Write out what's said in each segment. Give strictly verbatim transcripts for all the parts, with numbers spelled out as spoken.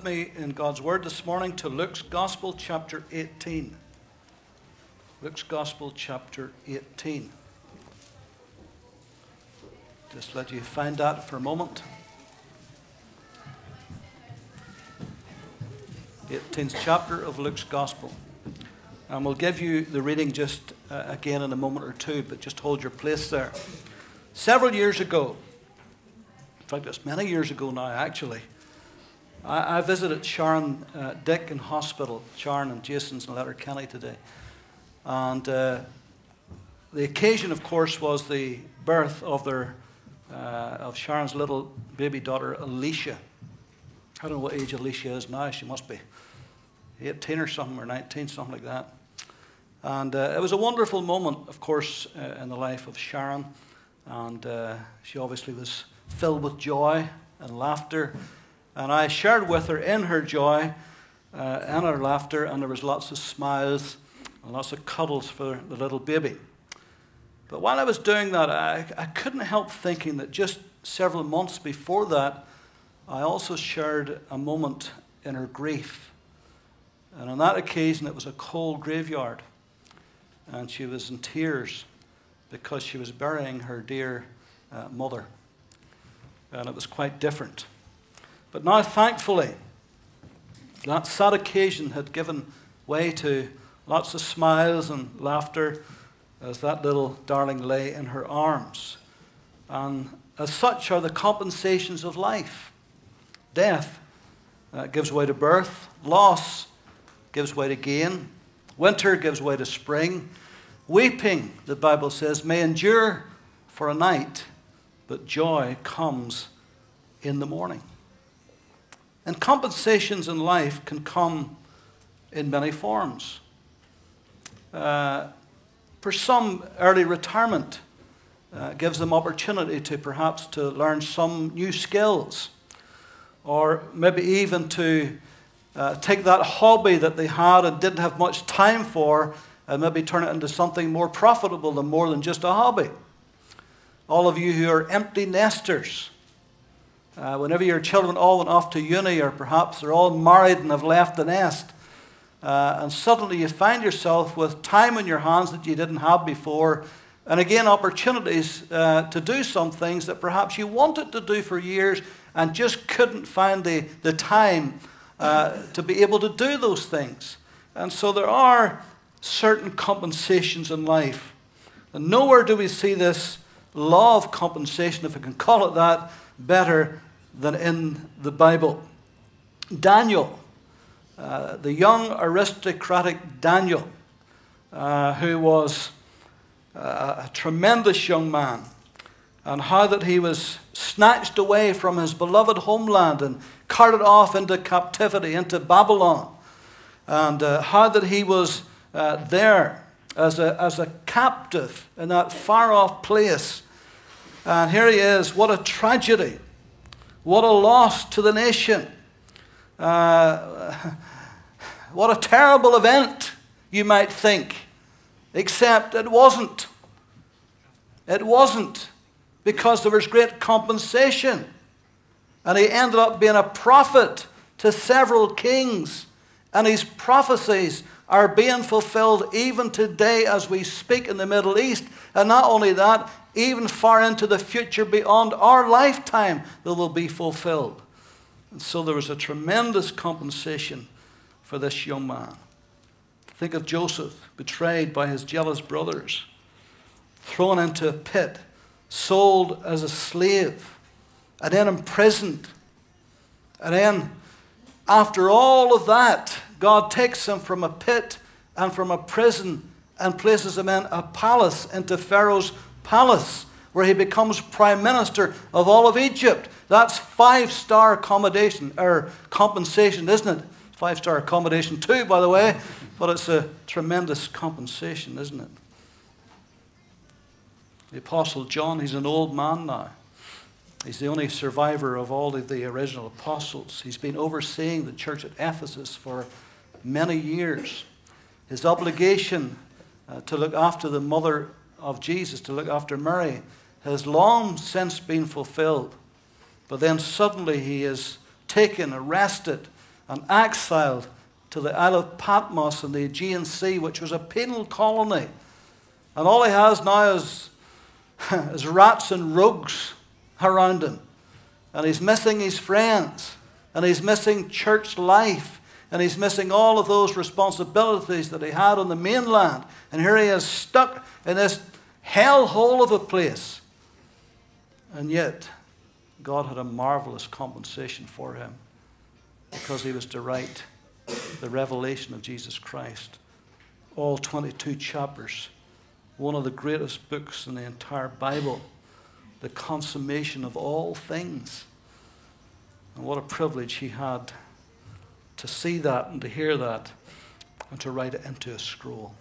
With me in God's Word this morning to Luke's Gospel, chapter eighteen. Luke's Gospel, chapter eighteen. Just let you find that for a moment. eighteenth chapter of Luke's Gospel. And we'll give you the reading just uh, again in a moment or two, but just hold your place there. Several years ago, in fact, it's many years ago now, actually, I, I visited Sharon uh, Dick in hospital. Sharon and Jason's in Letterkenny today. And uh, the occasion, of course, was the birth of their uh, of Sharon's little baby daughter, Alicia. I don't know what age Alicia is now. She must be eighteen or something, or nineteen, something like that. And uh, it was a wonderful moment, of course, uh, in the life of Sharon. And uh, she obviously was filled with joy and laughter. And I shared with her in her joy uh, and her laughter, and there was lots of smiles and lots of cuddles for the little baby. But while I was doing that, I, I couldn't help thinking that just several months before that, I also shared a moment in her grief. And on that occasion, it was a cold graveyard. And she was in tears because she was burying her dear uh, mother. And it was quite different. But now, thankfully, that sad occasion had given way to lots of smiles and laughter as that little darling lay in her arms. And as such are the compensations of life. Death uh, gives way to birth. Loss gives way to gain. Winter gives way to spring. Weeping, the Bible says, may endure for a night, but joy comes in the morning. And compensations in life can come in many forms. Uh, for some, early retirement uh, gives them opportunity to perhaps to learn some new skills, or maybe even to uh, take that hobby that they had and didn't have much time for and maybe turn it into something more profitable than more than just a hobby. All of you who are empty nesters, Uh, whenever your children all went off to uni, or perhaps they're all married and have left the nest, uh, and suddenly you find yourself with time on your hands that you didn't have before, and again opportunities uh, to do some things that perhaps you wanted to do for years and just couldn't find the, the time uh, to be able to do those things. And so there are certain compensations in life. And nowhere do we see this law of compensation, if I can call it that, better than in the Bible. Daniel, uh, the young aristocratic Daniel, uh, who was uh, a tremendous young man, and how that he was snatched away from his beloved homeland and carted off into captivity, into Babylon, and uh, how that he was uh, there as a, as a captive in that far-off place. And here he is. What a tragedy. What a loss to the nation. Uh, what a terrible event, you might think. Except it wasn't. It wasn't, because there was great compensation. And he ended up being a prophet to several kings. And his prophecies are being fulfilled even today as we speak in the Middle East. And not only that, even far into the future, beyond our lifetime, they will be fulfilled. And so there was a tremendous compensation for this young man. Think of Joseph, betrayed by his jealous brothers, thrown into a pit, sold as a slave, and then imprisoned. And then, after all of that, God takes him from a pit and from a prison and places him in a palace, into Pharaoh's palace, where he becomes prime minister of all of Egypt. That's five-star accommodation, or compensation, isn't it? Five-star accommodation too, by the way, but it's a tremendous compensation, isn't it? The Apostle John, he's an old man now. He's the only survivor of all of the original apostles. He's been overseeing the church at Ephesus for many years. His obligation uh, to look after the mother of Jesus, to look after Mary, has long since been fulfilled. But then suddenly he is taken, arrested, and exiled to the Isle of Patmos in the Aegean Sea, which was a penal colony. And all he has now is, is rats and rogues around him. And he's missing his friends. And he's missing church life. And he's missing all of those responsibilities that he had on the mainland. And here he is stuck in this hellhole of a place. And yet, God had a marvelous compensation for him, because he was to write the revelation of Jesus Christ. All twenty-two chapters. One of the greatest books in the entire Bible. The consummation of all things. And what a privilege he had to see that and to hear that and to write it into a scroll.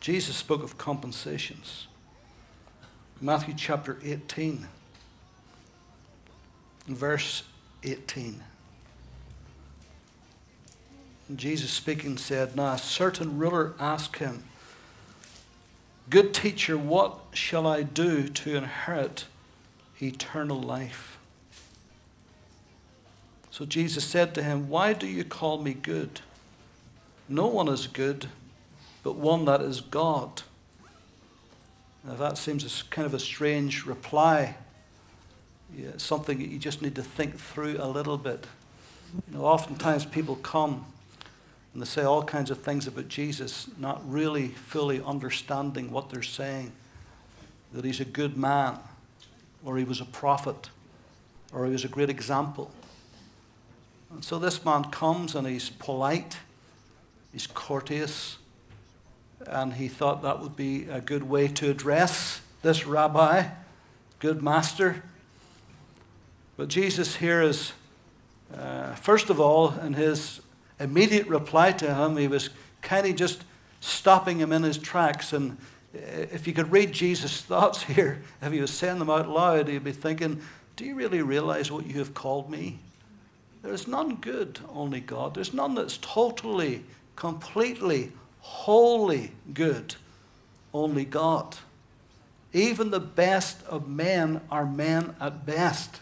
Jesus spoke of compensations. Matthew chapter eighteen, verse eighteen. And Jesus speaking said, "Now a certain ruler asked him, 'Good teacher, what shall I do to inherit eternal life?' So Jesus said to him, 'Why do you call me good? No one is good but one that is God.'" Now that seems kind of a strange reply. Yeah, it's something that you just need to think through a little bit. You know, oftentimes people come and they say all kinds of things about Jesus, not really fully understanding what they're saying. That he's a good man, or he was a prophet, or he was a great example. And so this man comes and he's polite, he's courteous, and he thought that would be a good way to address this rabbi, good master. But Jesus here is, uh, first of all, in his immediate reply to him, he was kind of just stopping him in his tracks. And if you could read Jesus' thoughts here, if he was saying them out loud, he'd be thinking, do you really realize what you have called me? There is none good, only God. There's none that's totally, completely, wholly good, only God. Even the best of men are men at best.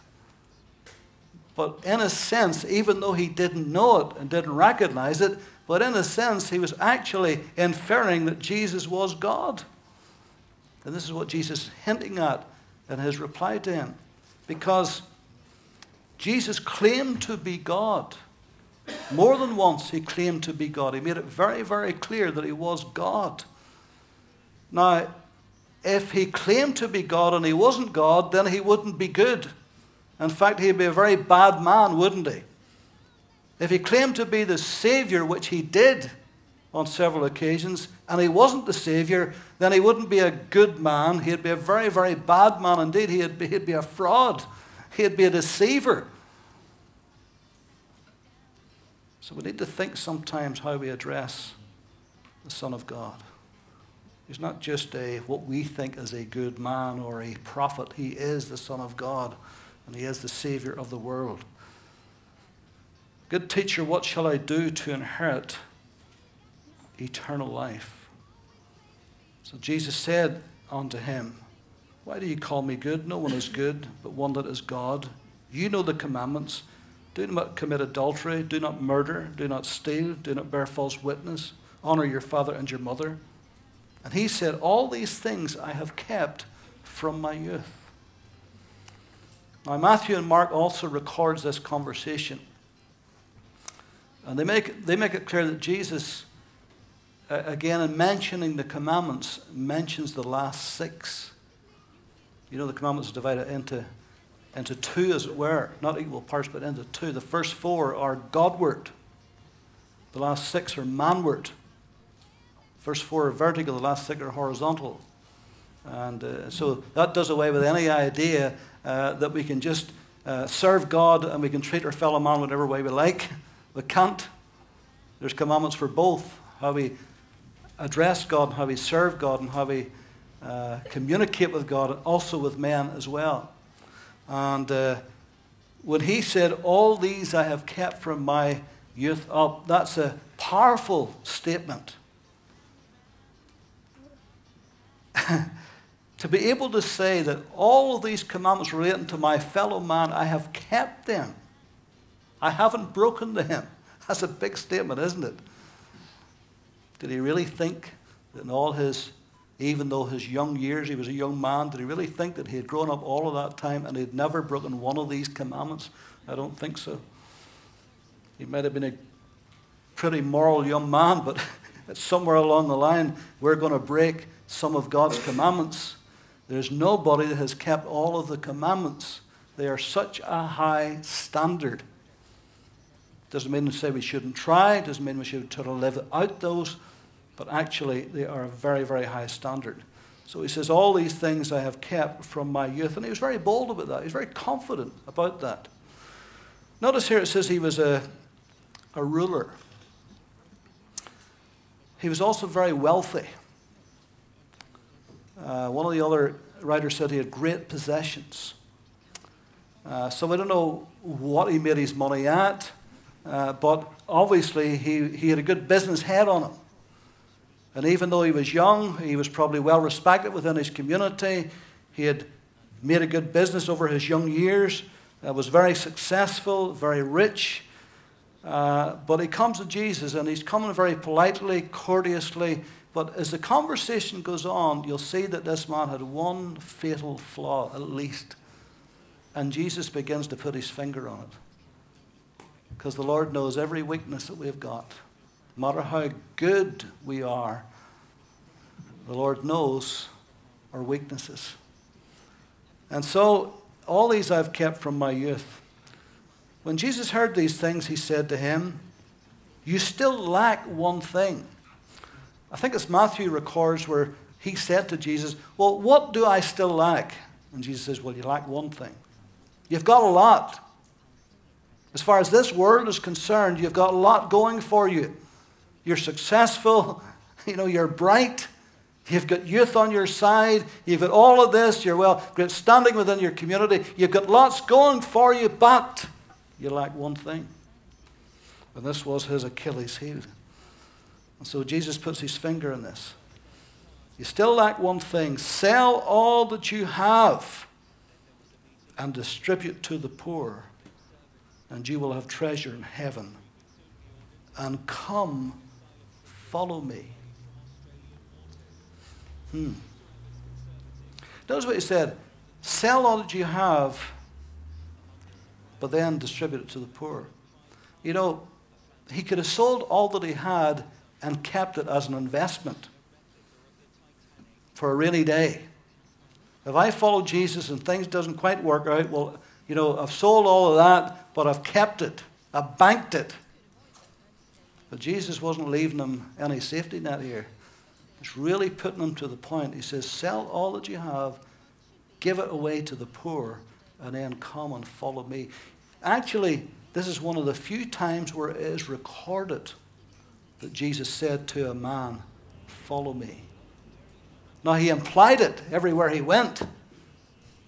But in a sense, even though he didn't know it and didn't recognize it, but in a sense, he was actually inferring that Jesus was God. And this is what Jesus is hinting at in his reply to him. Because Jesus claimed to be God. More than once, he claimed to be God. He made it very, very clear that he was God. Now, if he claimed to be God and he wasn't God, then he wouldn't be good. In fact, he'd be a very bad man, wouldn't he? If he claimed to be the Savior, which he did on several occasions, and he wasn't the Savior, then he wouldn't be a good man. He'd be a very, very bad man indeed. He'd be, he'd be a fraud. He'd be a deceiver. So we need to think sometimes how we address the Son of God. He's not just a what we think is a good man or a prophet. He is the Son of God, and he is the Savior of the world. "Good teacher, what shall I do to inherit eternal life?" So Jesus said unto him, "Why do you call me good? No one is good but one that is God. You know the commandments. Do not commit adultery. Do not murder. Do not steal. Do not bear false witness. Honor your father and your mother." And he said, "All these things I have kept from my youth." Now Matthew and Mark also records this conversation. And they make, they make it clear that Jesus, again, in mentioning the commandments, mentions the last six. You know, the commandments are divided into, into two, as it were. Not equal parts, but into two. The first four are Godward. The last six are manward. The first four are vertical. The last six are horizontal. And uh, so that does away with any idea uh, that we can just uh, serve God and we can treat our fellow man whatever way we like. We can't. There's commandments for both. How we address God, how we serve God, and how we uh, communicate with God, and also with men as well. And uh, when he said, "All these I have kept from my youth up," that's a powerful statement. To be able to say that all of these commandments relating to my fellow man, I have kept them. I haven't broken them. That's a big statement, isn't it? Did he really think that in all his, even though his young years, he was a young man, did he really think that he had grown up all of that time and he had never broken one of these commandments? I don't think so. He might have been a pretty moral young man, but somewhere along the line, we're going to break some of God's commandments. There's nobody that has kept all of the commandments. They are such a high standard. Doesn't mean to say we shouldn't try. Doesn't mean we should try to live out those. But actually, they are a very, very high standard. So he says, all these things I have kept from my youth. And he was very bold about that. He was very confident about that. Notice here it says he was a, a ruler. He was also very wealthy. Uh, one of the other writers said he had great possessions. Uh, so I don't know what he made his money at, uh, but obviously he, he had a good business head on him. And even though he was young, he was probably well respected within his community. He had made a good business over his young years, uh, was very successful, very rich. Uh, but he comes to Jesus, and he's coming very politely, courteously. But as the conversation goes on, you'll see that this man had one fatal flaw, at least. And Jesus begins to put his finger on it. Because the Lord knows every weakness that we've got. No matter how good we are, the Lord knows our weaknesses. And so, all these I've kept from my youth. When Jesus heard these things, he said to him, you still lack one thing. I think it's Matthew records where he said to Jesus, well, what do I still lack? And Jesus says, well, you lack one thing. You've got a lot. As far as this world is concerned, you've got a lot going for you. You're successful. You know, you're bright. You've got youth on your side. You've got all of this. You're well, great standing within your community. You've got lots going for you, but you lack one thing. And this was his Achilles heel. And so Jesus puts his finger in this. You still lack one thing. Sell all that you have and distribute to the poor, and you will have treasure in heaven. And come, follow me. Hmm. Notice what he said. Sell all that you have, but then distribute it to the poor. You know, he could have sold all that he had and kept it as an investment for a rainy day. If I follow Jesus and things doesn't quite work out, well, you know, I've sold all of that, but I've kept it. I've banked it. But Jesus wasn't leaving them any safety net here. It's really putting them to the point. He says, sell all that you have, give it away to the poor, and then come and follow me. Actually, this is one of the few times where it is recorded that Jesus said to a man, follow me. Now, he implied it everywhere he went.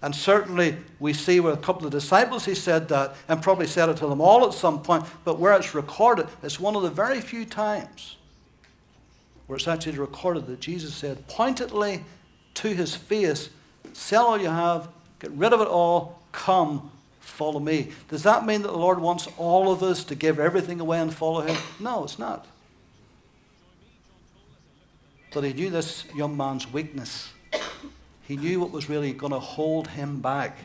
And certainly, we see with a couple of disciples he said that, and probably said it to them all at some point. But where it's recorded, it's one of the very few times where it's actually recorded that Jesus said pointedly to his face, sell all you have, get rid of it all, come, follow me. Does that mean that the Lord wants all of us to give everything away and follow him? No, it's not. But he knew this young man's weakness. He knew what was really going to hold him back.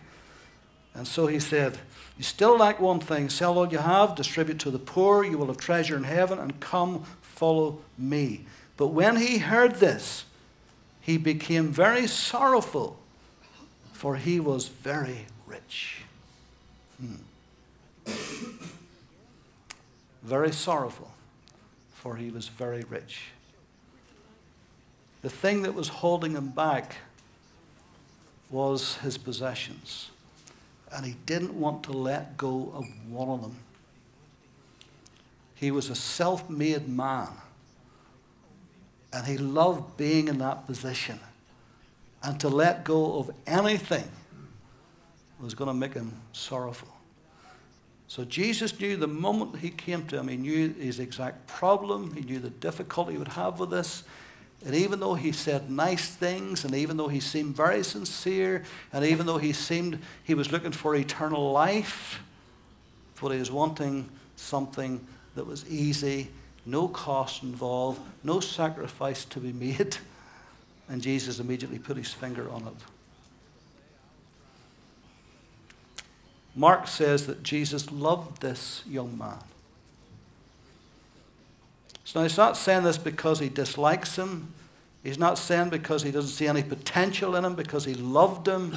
And so he said, you still lack one thing. Sell all you have, distribute to the poor, you will have treasure in heaven, and come, follow me. But when he heard this, he became very sorrowful, for he was very rich. Hmm. Very sorrowful, for he was very rich. The thing that was holding him back was his possessions. And he didn't want to let go of one of them. He was a self-made man. And he loved being in that position. And to let go of anything was going to make him sorrowful. So Jesus knew the moment he came to him, he knew his exact problem, he knew the difficulty he would have with this. And even though he said nice things, and even though he seemed very sincere, and even though he seemed he was looking for eternal life, but he was wanting something that was easy, no cost involved, no sacrifice to be made. And Jesus immediately put his finger on it. Mark says that Jesus loved this young man. So he's not saying this because he dislikes him. He's not saying because he doesn't see any potential in him, because he loved him.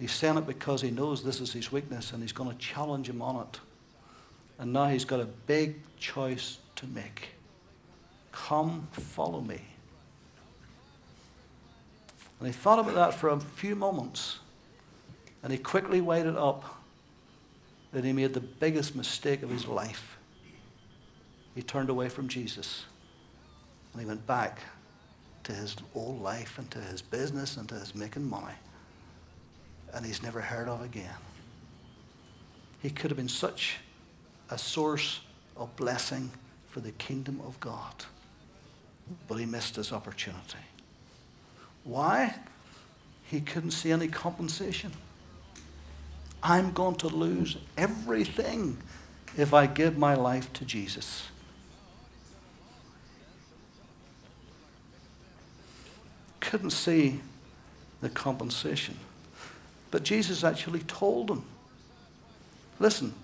He's saying it because he knows this is his weakness and he's going to challenge him on it. And now he's got a big choice to make. Come, follow me. And he thought about that for a few moments. And he quickly weighed it up. Then he made the biggest mistake of his life. He turned away from Jesus. And he went back to his old life and to his business and to his making money. And he's never heard of again. He could have been such a source of blessing for the kingdom of God. But he missed his opportunity. Why? He couldn't see any compensation. I'm going to lose everything if I give my life to Jesus. Couldn't see the compensation. But Jesus actually told him, listen,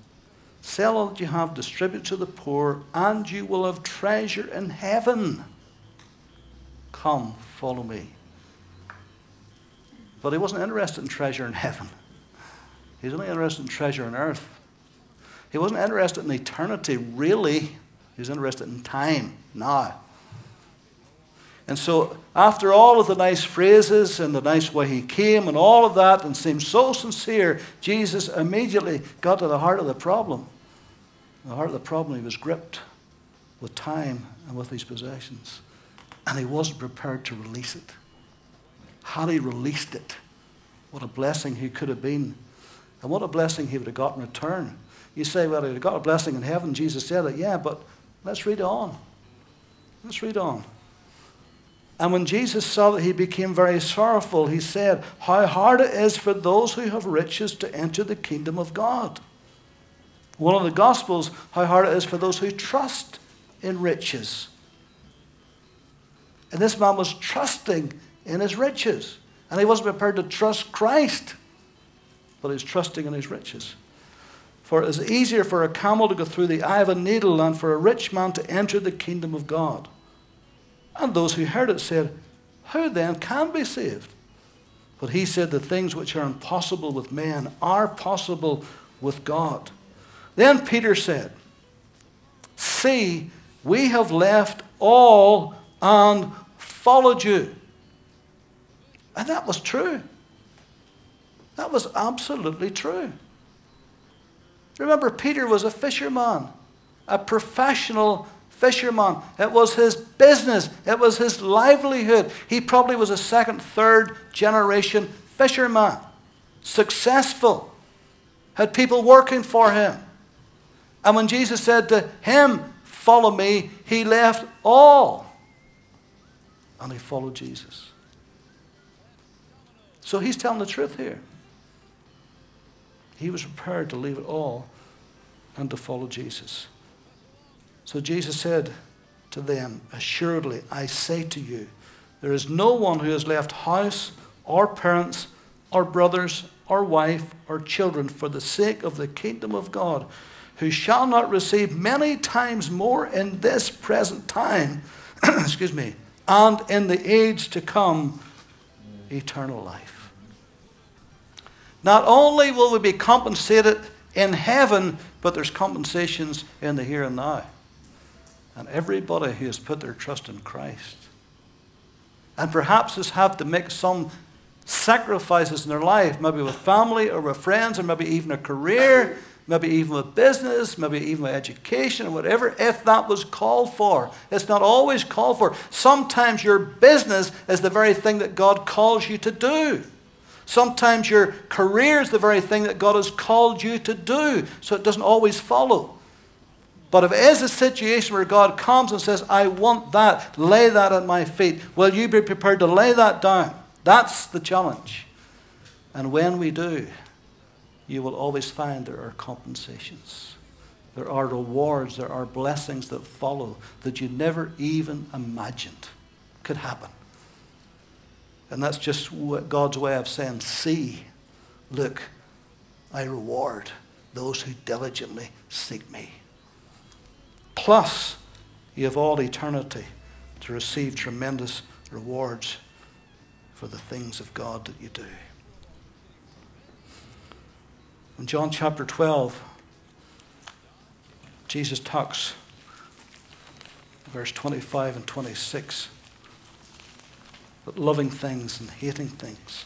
sell all that you have, distribute to the poor, and you will have treasure in heaven. Come, follow me. But he wasn't interested in treasure in heaven. He was only interested in treasure on earth. He wasn't interested in eternity, really. He was interested in time, now. And so after all of the nice phrases and the nice way he came and all of that and seemed so sincere, Jesus immediately got to the heart of the problem. The heart of the problem, he was gripped with time and with his possessions. And he wasn't prepared to release it. Had he released it, what a blessing he could have been. And what a blessing he would have got in return. You say, well, he would have got a blessing in heaven. Jesus said it. Yeah, but let's read on. Let's read on. And when Jesus saw that he became very sorrowful, he said, how hard it is for those who have riches to enter the kingdom of God. One of the Gospels, how hard it is for those who trust in riches. And this man was trusting in his riches. And he wasn't prepared to trust Christ, but he was trusting in his riches. For it is easier for a camel to go through the eye of a needle than for a rich man to enter the kingdom of God. And those who heard it said, who then can be saved? But he said, the things which are impossible with man are possible with God. Then Peter said, see, we have left all and followed you. And that was true. That was absolutely true. Remember, Peter was a fisherman, a professional fisherman. It was his business. It was his livelihood. He probably was a second, third generation fisherman. Successful. Had people working for him. And when Jesus said to him, follow me, he left all. And he followed Jesus. So he's telling the truth here. He was prepared to leave it all and to follow Jesus. So Jesus said to them, assuredly, I say to you, there is no one who has left house or parents or brothers or wife or children for the sake of the kingdom of God, who shall not receive many times more in this present time, excuse me, and in the age to come, eternal life. Not only will we be compensated in heaven, but there's compensations in the here and now. And everybody who has put their trust in Christ and perhaps has had to make some sacrifices in their life, maybe with family or with friends, or maybe even a career, maybe even with business, maybe even with education or whatever, if that was called for. It's not always called for. Sometimes your business is the very thing that God calls you to do. Sometimes your career is the very thing that God has called you to do, so it doesn't always follow. But if it is a situation where God comes and says, I want that, lay that at my feet, will you be prepared to lay that down? That's the challenge. And when we do, you will always find there are compensations. There are rewards, there are blessings that follow that you never even imagined could happen. And that's just God's way of saying, see, look, I reward those who diligently seek me. Plus, you have all eternity to receive tremendous rewards for the things of God that you do. In John chapter twelve, Jesus talks, verse twenty-five and twenty-six, but loving things and hating things.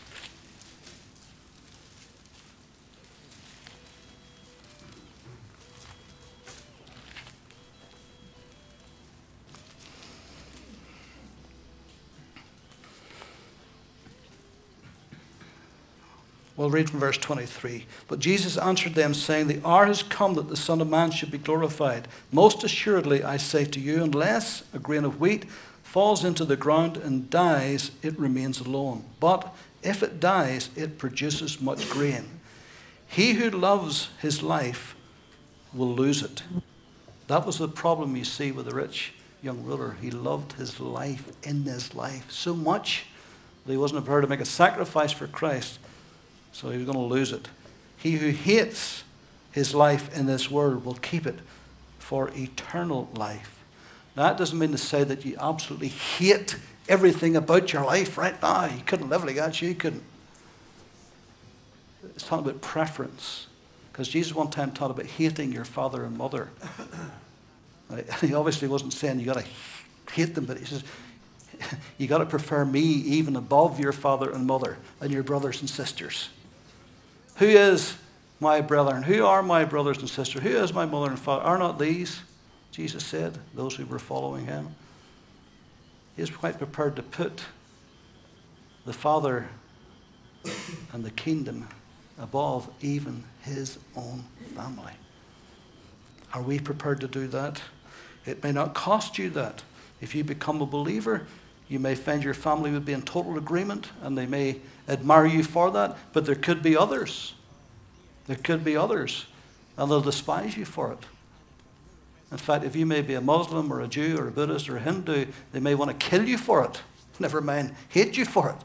We'll read from verse twenty-three. But Jesus answered them, saying, the hour has come that the Son of Man should be glorified. Most assuredly, I say to you, unless a grain of wheat falls into the ground and dies, it remains alone. But if it dies, it produces much grain. He who loves his life will lose it. That was the problem you see with the rich young ruler. He loved his life in his life so much that he wasn't prepared to make a sacrifice for Christ, so he was going to lose it. He who hates his life in this world will keep it for eternal life. Now, that doesn't mean to say that you absolutely hate everything about your life right now. You couldn't live like that. You couldn't. It's talking about preference. Because Jesus one time taught about hating your father and mother. Right? And he obviously wasn't saying you got to hate them, but he says, you got to prefer me even above your father and mother and your brothers and sisters. Who is my brethren? Who are my brothers and sisters? Who is my mother and father? Are not these, Jesus said, those who were following him. He was quite prepared to put the Father and the kingdom above even his own family. Are we prepared to do that? It may not cost you that. If you become a believer, you may find your family would be in total agreement, and they may admire you for that, but there could be others. There could be others, and they'll despise you for it. In fact, if you may be a Muslim or a Jew or a Buddhist or a Hindu, they may want to kill you for it. Never mind, hate you for it.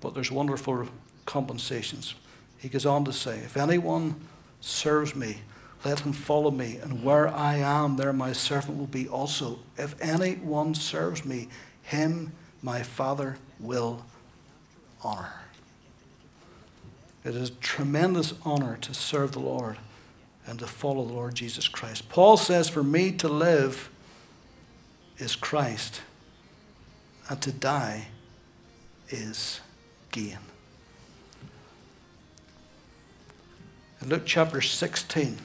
But there's wonderful compensations. He goes on to say, if anyone serves me, let him follow me, and where I am, there my servant will be also. If anyone serves me, him my Father will honor. It is tremendous honor to serve the Lord and to follow the Lord Jesus Christ. Paul says, for me to live is Christ, and to die is gain. In Luke chapter sixteen,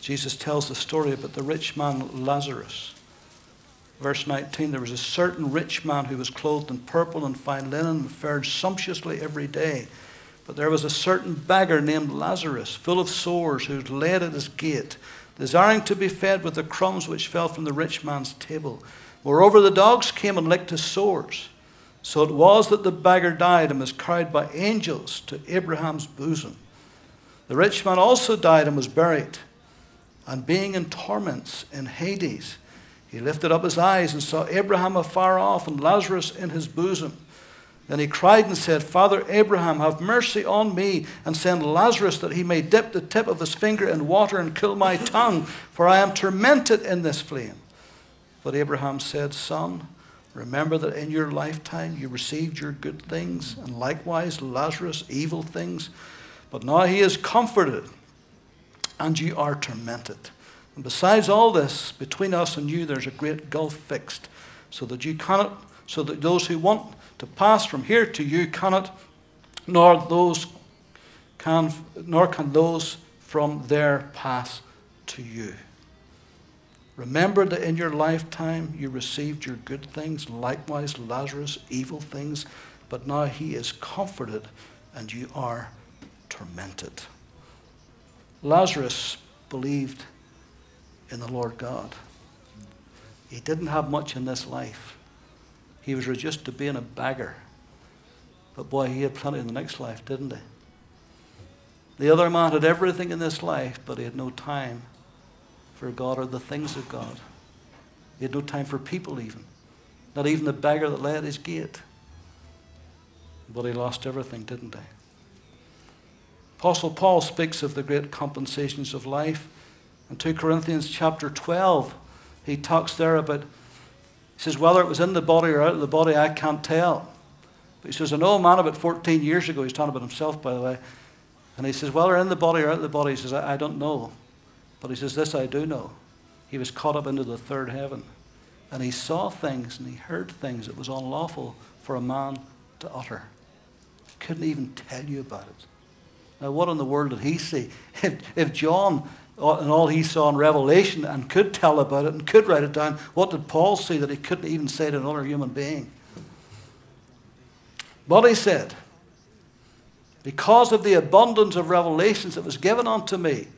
Jesus tells the story about the rich man Lazarus. Verse nineteen, there was a certain rich man who was clothed in purple and fine linen and fared sumptuously every day. But there was a certain beggar named Lazarus, full of sores, who was laid at his gate, desiring to be fed with the crumbs which fell from the rich man's table. Moreover, the dogs came and licked his sores. So it was that the beggar died and was carried by angels to Abraham's bosom. The rich man also died and was buried. And being in torments in Hades, he lifted up his eyes and saw Abraham afar off and Lazarus in his bosom. Then he cried and said, Father Abraham, have mercy on me, and send Lazarus that he may dip the tip of his finger in water and cool my tongue, for I am tormented in this flame. But Abraham said, Son, remember that in your lifetime you received your good things, and likewise Lazarus evil things. But now he is comforted, and you are tormented. And besides all this, between us and you there's a great gulf fixed, so that you cannot, so that those who want to pass from here to you cannot, nor those can, nor can those from there pass to you. Remember that in your lifetime you received your good things, likewise Lazarus evil things, but now he is comforted and you are tormented. Lazarus believed in the Lord God. He didn't have much in this life. He was reduced to being a beggar. But boy, he had plenty in the next life, didn't he? The other man had everything in this life, but he had no time for God or the things of God. He had no time for people even. Not even the beggar that lay at his gate. But he lost everything, didn't he? Apostle Paul speaks of the great compensations of life. In Second Corinthians chapter twelve, he talks there about, he says, whether it was in the body or out of the body, I can't tell. But he says, an old man about fourteen years ago, he's talking about himself, by the way, and he says, whether in the body or out of the body, he says, I, I don't know. But he says, this I do know. He was caught up into the third heaven. And he saw things and he heard things that was unlawful for a man to utter. Couldn't even tell you about it. Now, what in the world did he see? If, if John and all he saw in Revelation and could tell about it and could write it down, what did Paul see that he couldn't even say to another human being? But he said, because of the abundance of revelations that was given unto me,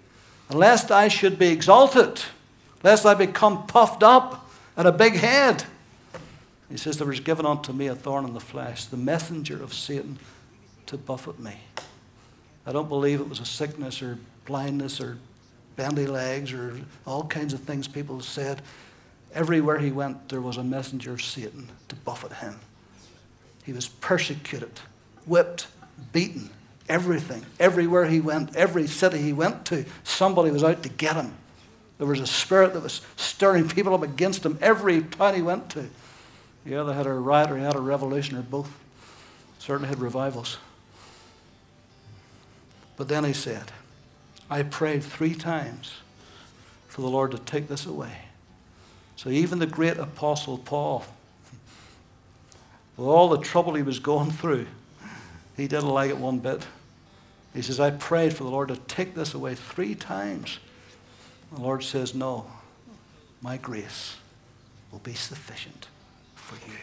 lest I should be exalted, lest I become puffed up and a big head. He says, there was given unto me a thorn in the flesh, the messenger of Satan to buffet me. I don't believe it was a sickness or blindness or bendy legs or all kinds of things people said. Everywhere he went, there was a messenger of Satan to buffet him. He was persecuted, whipped, beaten. Everything, everywhere he went, every city he went to, somebody was out to get him. There was a spirit that was stirring people up against him every town he went to. He either had a riot or he had a revolution or both. Certainly had revivals. But then he said, I prayed three times for the Lord to take this away. So even the great Apostle Paul, with all the trouble he was going through, he didn't like it one bit. He says, I prayed for the Lord to take this away three times. The Lord says, no, my grace will be sufficient for you.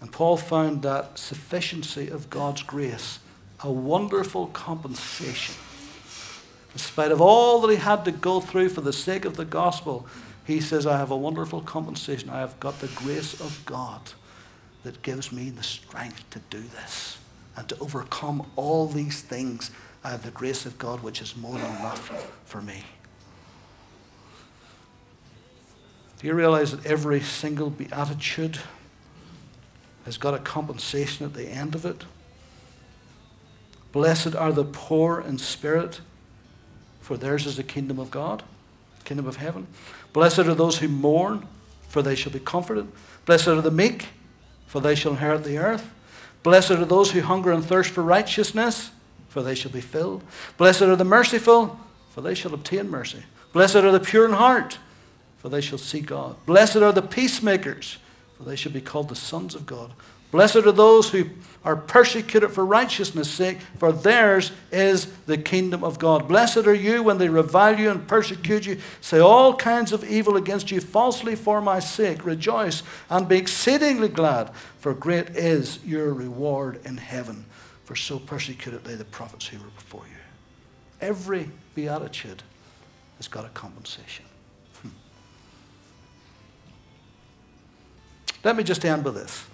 And Paul found that sufficiency of God's grace a wonderful compensation. In spite of all that he had to go through for the sake of the gospel, he says, I have a wonderful compensation. I have got the grace of God that gives me the strength to do this and to overcome all these things. I have the grace of God, which is more than enough for me. Do you realize that every single beatitude has got a compensation at the end of it? Blessed are the poor in spirit, for theirs is the kingdom of God, kingdom of heaven. Blessed are those who mourn, for they shall be comforted. Blessed are the meek, for they shall inherit the earth. Blessed are those who hunger and thirst for righteousness, for they shall be filled. Blessed are the merciful, for they shall obtain mercy. Blessed are the pure in heart, for they shall see God. Blessed are the peacemakers, for they shall be called the sons of God. Blessed are those who are persecuted for righteousness' sake, for theirs is the kingdom of God. Blessed are you when they revile you and persecute you, say all kinds of evil against you falsely for my sake. Rejoice and be exceedingly glad, for great is your reward in heaven. For so persecuted they the prophets who were before you. Every beatitude has got a compensation. Hmm. Let me just end with this.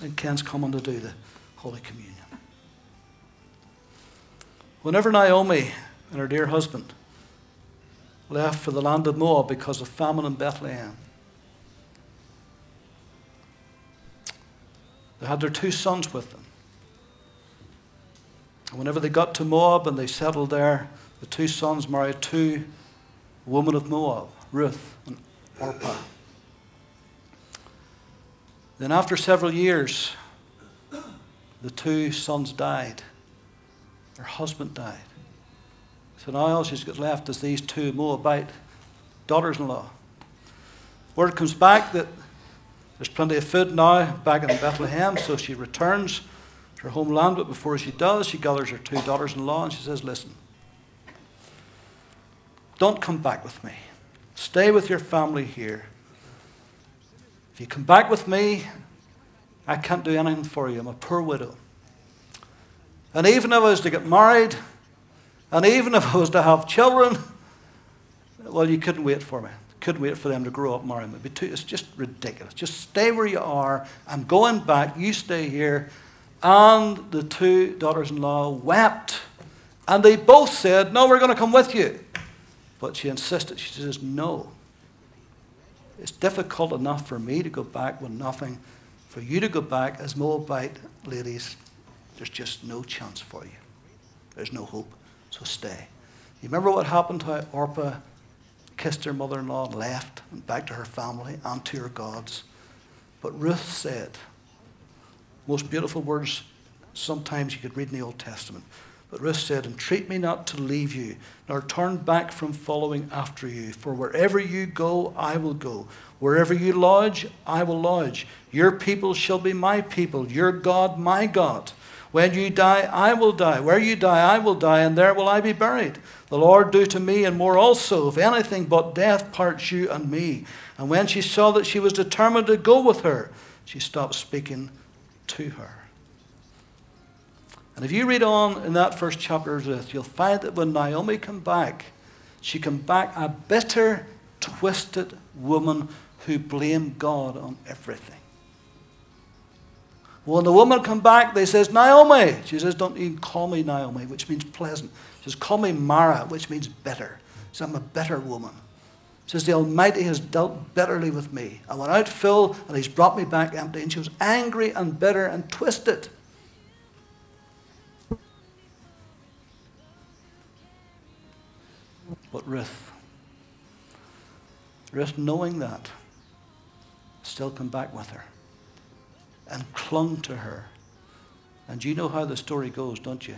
And Ken's coming to do the Holy Communion. Whenever Naomi and her dear husband left for the land of Moab because of famine in Bethlehem, they had their two sons with them. And whenever they got to Moab and they settled there, the two sons married two women of Moab, Ruth and Orpah. Then after several years, the two sons died. Their husband died. So now all she's got left is these two Moabite daughters-in-law. Word comes back that there's plenty of food now back in Bethlehem, so she returns to her homeland. But before she does, she gathers her two daughters-in-law and she says, listen, don't come back with me. Stay with your family here. If you come back with me, I can't do anything for you. I'm a poor widow. And even if I was to get married, and even if I was to have children, well, you couldn't wait for me. could wait for them to grow up, marry them. It'd be too, it's just ridiculous. Just stay where you are. I'm going back. You stay here. And the two daughters-in-law wept. And they both said, no, we're going to come with you. But she insisted. She says, no. It's difficult enough for me to go back with nothing. For you to go back as Moabite ladies, there's just no chance for you. There's no hope. So stay. You remember what happened, how Orpah kissed her mother-in-law and left and back to her family and to her gods. But Ruth said, most beautiful words sometimes you could read in the Old Testament. But Ruth said, entreat me not to leave you, nor turn back from following after you. For wherever you go, I will go. Wherever you lodge, I will lodge. Your people shall be my people, your God, my God. When you die, I will die. Where you die, I will die, and there will I be buried. The Lord do to me and more also, if anything but death parts you and me. And when she saw that she was determined to go with her, she stopped speaking to her. And if you read on in that first chapter of Ruth, you'll find that when Naomi came back, she came back a bitter, twisted woman who blamed God on everything. When the woman come back, they says, Naomi. She says, don't even call me Naomi, which means pleasant. She says, call me Mara, which means bitter. She says, I'm a bitter woman. She says, the Almighty has dealt bitterly with me. I went out full, and he's brought me back empty. And she was angry and bitter and twisted. But Ruth, Ruth knowing that, still come back with her. And clung to her. And you know how the story goes, don't you?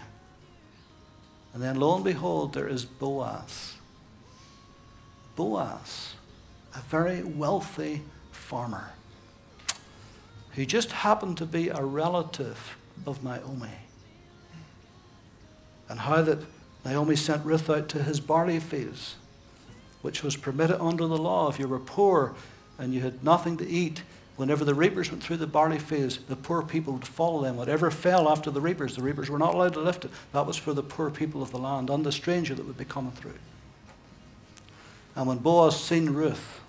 And then lo and behold, there is Boaz. Boaz, a very wealthy farmer, who just happened to be a relative of Naomi. And how that Naomi sent Ruth out to his barley fields, which was permitted under the law. If you were poor and you had nothing to eat, whenever the reapers went through the barley fields, the poor people would follow them. Whatever fell after the reapers, the reapers were not allowed to lift it. That was for the poor people of the land and the stranger that would be coming through. And when Boaz seen Ruth,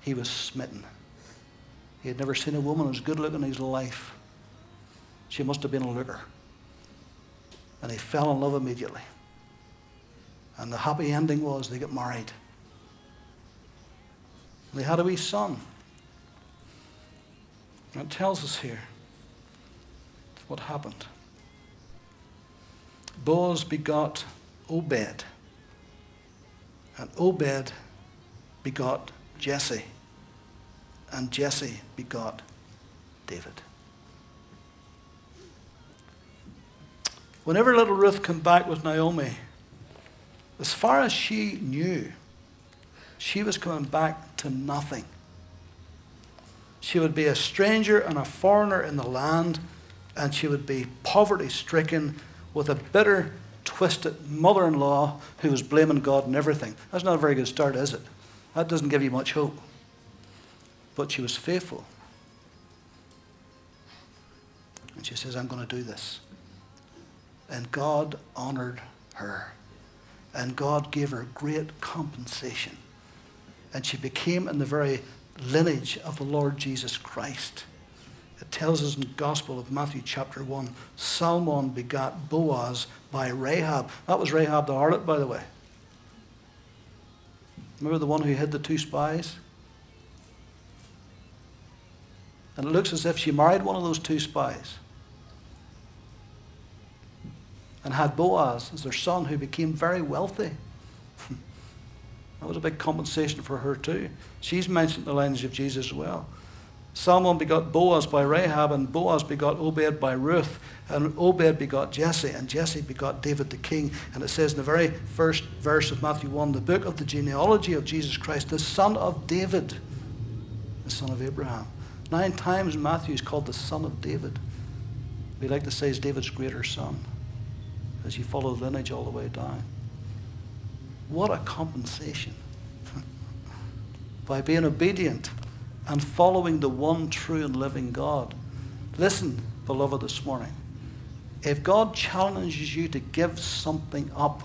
he was smitten. He had never seen a woman as good looking in his life. She must have been a looker. And he fell in love immediately. And the happy ending was they got married. And they had a wee son. And it tells us here what happened. Boaz begot Obed, and Obed begot Jesse, and Jesse begot David. Whenever little Ruth came back with Naomi, as far as she knew, she was coming back to nothing. She would be a stranger and a foreigner in the land, and she would be poverty-stricken with a bitter, twisted mother-in-law who was blaming God and everything. That's not a very good start, is it? That doesn't give you much hope. But she was faithful. And she says, I'm going to do this. And God honored her. And God gave her great compensation. And she became in the very lineage of the Lord Jesus Christ. It tells us in the Gospel of Matthew chapter one, Salmon begat Boaz by Rahab. That was Rahab the harlot, by the way. Remember the one who hid the two spies? And it looks as if she married one of those two spies and had Boaz as their son, who became very wealthy. That was a big compensation for her too. She's mentioned in the lineage of Jesus as well. Salmon begot Boaz by Rahab, and Boaz begot Obed by Ruth, and Obed begot Jesse, and Jesse begot David the king. And it says in the very first verse of Matthew one, the book of the genealogy of Jesus Christ, the son of David, the son of Abraham. Nine times Matthew is called the son of David. We like to say he's David's greater son, as you follow the lineage all the way down. What a compensation. By being obedient and following the one true and living God. Listen, beloved, this morning. If God challenges you to give something up,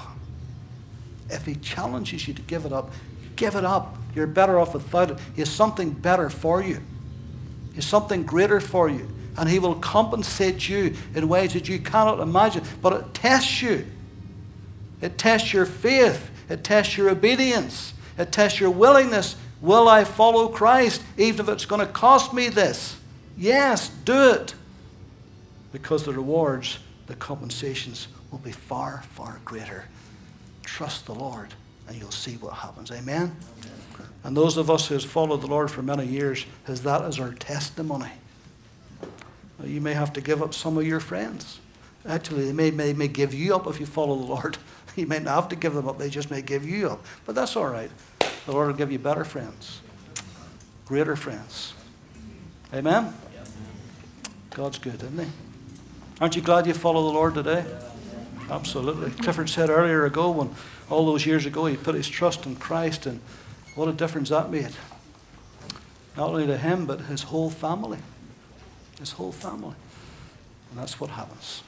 if he challenges you to give it up, give it up. You're better off without it. He has something better for you. He has something greater for you. And he will compensate you in ways that you cannot imagine. But it tests you. It tests your faith. It tests your obedience. It tests your willingness. Will I follow Christ, even if it's going to cost me this? Yes, do it. Because the rewards, the compensations will be far, far greater. Trust the Lord and you'll see what happens. Amen? Amen. And those of us who have followed the Lord for many years, as that is our testimony. You may have to give up some of your friends. Actually, they may, may, may give you up if you follow the Lord. You may not have to give them up. They just may give you up. But that's all right. The Lord will give you better friends, greater friends. Amen? God's good, isn't he? Aren't you glad you follow the Lord today? Absolutely. Clifford said earlier ago, when all those years ago he put his trust in Christ, and what a difference that made. Not only to him, but his whole family. His whole family. And that's what happens.